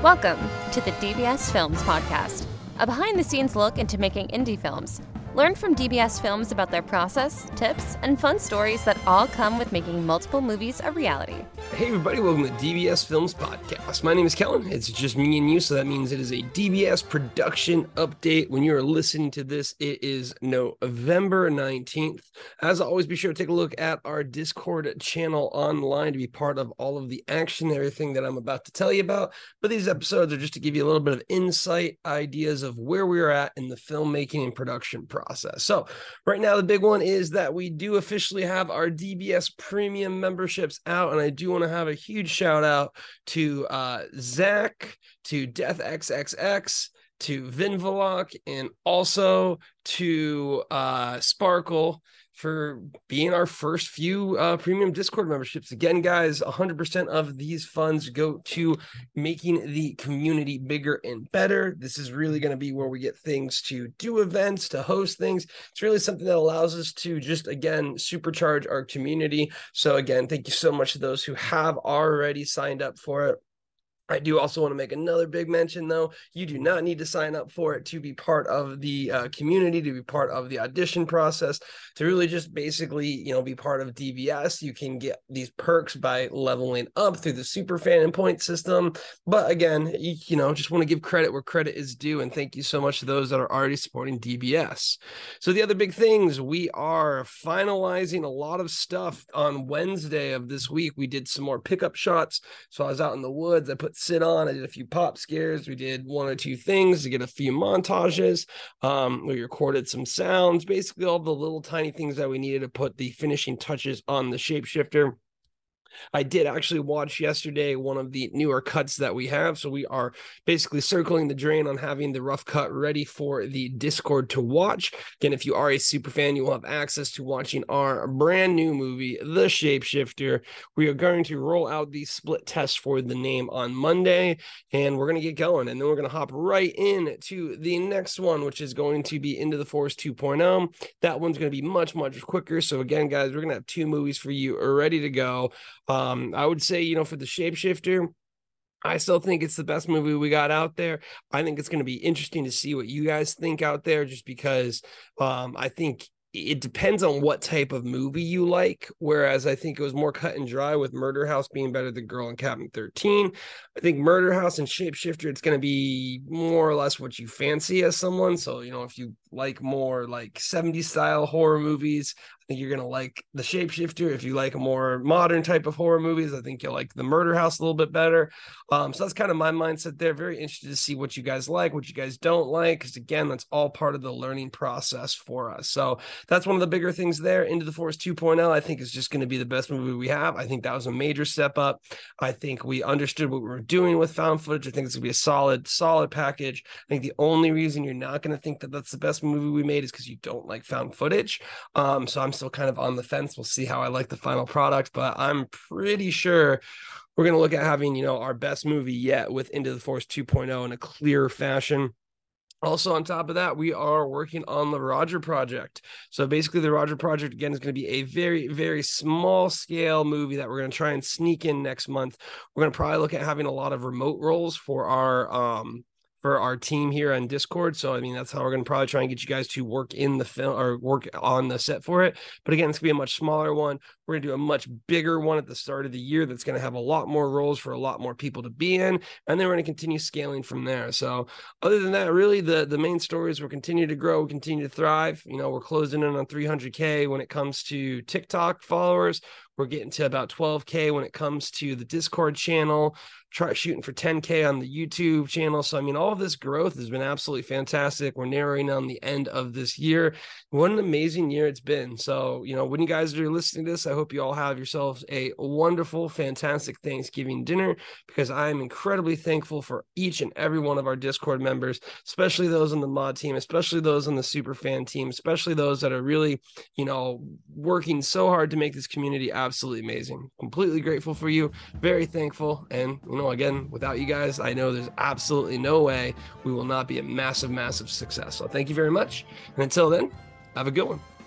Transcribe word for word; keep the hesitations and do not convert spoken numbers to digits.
Welcome to the D B S Films podcast, a behind-the-scenes look into making indie films. Learn from D B S Films about their process, tips, and fun stories that all come with making multiple movies a reality. Hey everybody, welcome to the D B S Films podcast. My name is Kellen. It's just me and you, so that means it is a D B S production update. When you are listening to this, it is November nineteenth. As always, be sure to take a look at our Discord channel online to be part of all of the action, everything that I'm about to tell you about. But these episodes are just to give you a little bit of insight, ideas of where we're at in the filmmaking and production process. So right now, the big one is that we do officially have our D B S premium memberships out, and I do want want to have a huge shout out to uh Zach, to Death X X X, to Vinvalok, and also to uh Sparkle for being our first few uh, premium Discord memberships. Again, guys, one hundred percent of these funds go to making the community bigger and better. This is really going to be where we get things to do events, to host things. It's really something that allows us to just, again, supercharge our community. So again, thank you so much to those who have already signed up for it. I do also want to make another big mention, though. You do not need to sign up for it to be part of the uh, community, to be part of the audition process, to really just basically, you know, be part of D B S. You can get these perks by leveling up through the super fan and point system. But again, you, you know, just want to give credit where credit is due. And thank you so much to those that are already supporting D B S. So the other big things, we are finalizing a lot of stuff. On Wednesday of this week, we did some more pickup shots. So I was out in the woods. I put sit on. I did a few pop scares. We did one or two things to get a few montages. Um, we recorded some sounds, basically all the little tiny things that we needed to put the finishing touches on the Shapeshifter. I did actually watch yesterday one of the newer cuts that we have, so we are basically circling the drain on having the rough cut ready for the Discord to watch. Again, if you are a super fan, you will have access to watching our brand new movie, The Shapeshifter. We are going to roll out the split test for the name on Monday, and we're going to get going, and then we're going to hop right in to the next one, which is going to be Into the Force two point oh. That one's going to be much, much quicker, so again, guys, we're going to have two movies for you ready to go. Um, I would say, you know, for the Shapeshifter, I still think it's the best movie we got out there. I think it's going to be interesting to see what you guys think out there, just because um, I think it depends on what type of movie you like. Whereas I think it was more cut and dry with Murder House being better than Girl in Cabin thirteen. I think Murder House and Shapeshifter, it's going to be more or less what you fancy as someone. So, you know, if you like more like seventies style horror movies, I think you're going to like the Shapeshifter. If you like a more modern type of horror movies, I think you'll like the Murder House a little bit better. Um, so that's kind of my mindset there. Very interested to see what you guys like, what you guys don't like, because again, that's all part of the learning process for us. So that's one of the bigger things there. Into the Force two point oh, I think, is just going to be the best movie we have. I think that was a major step up. I think we understood what we were doing with found footage. I think it's going to be a solid, solid package. I think the only reason you're not going to think that that's the best movie we made is because you don't like found footage. Um, so I'm still kind of on the fence. We'll see how I like the final product, but I'm pretty sure we're going to look at having, you know, our best movie yet with Into the Force two point oh in a clear fashion. Also, on top of that, we are working on the Roger Project. So basically, the Roger Project, again, is going to be a very, very small scale movie that we're going to try and sneak in next month. We're going to probably look at having a lot of remote roles for our um, for our team here on Discord. So, I mean, that's how we're going to probably try and get you guys to work in the film or work on the set for it. But again, it's going to be a much smaller one. We're going to do a much bigger one at the start of the year that's going to have a lot more roles for a lot more people to be in. And then we're going to continue scaling from there. So other than that, really, the, the main stories will continue to grow, continue to thrive. You know, we're closing in on three hundred K when it comes to TikTok followers. We're getting to about twelve K when it comes to the Discord channel. Try shooting for ten K on the YouTube channel. So, I mean, all of this growth has been absolutely fantastic. We're narrowing on the end of this year. What an amazing year it's been. So, you know, when you guys are listening to this, I hope you all have yourselves a wonderful, fantastic Thanksgiving dinner, because I am incredibly thankful for each and every one of our Discord members, especially those on the mod team, especially those on the super fan team, especially those that are really, you know, working so hard to make this community out. Absolutely amazing. Completely grateful for you. Very thankful. And, you know, again, without you guys, I know there's absolutely no way we will not be a massive, massive success. So thank you very much. And until then, have a good one.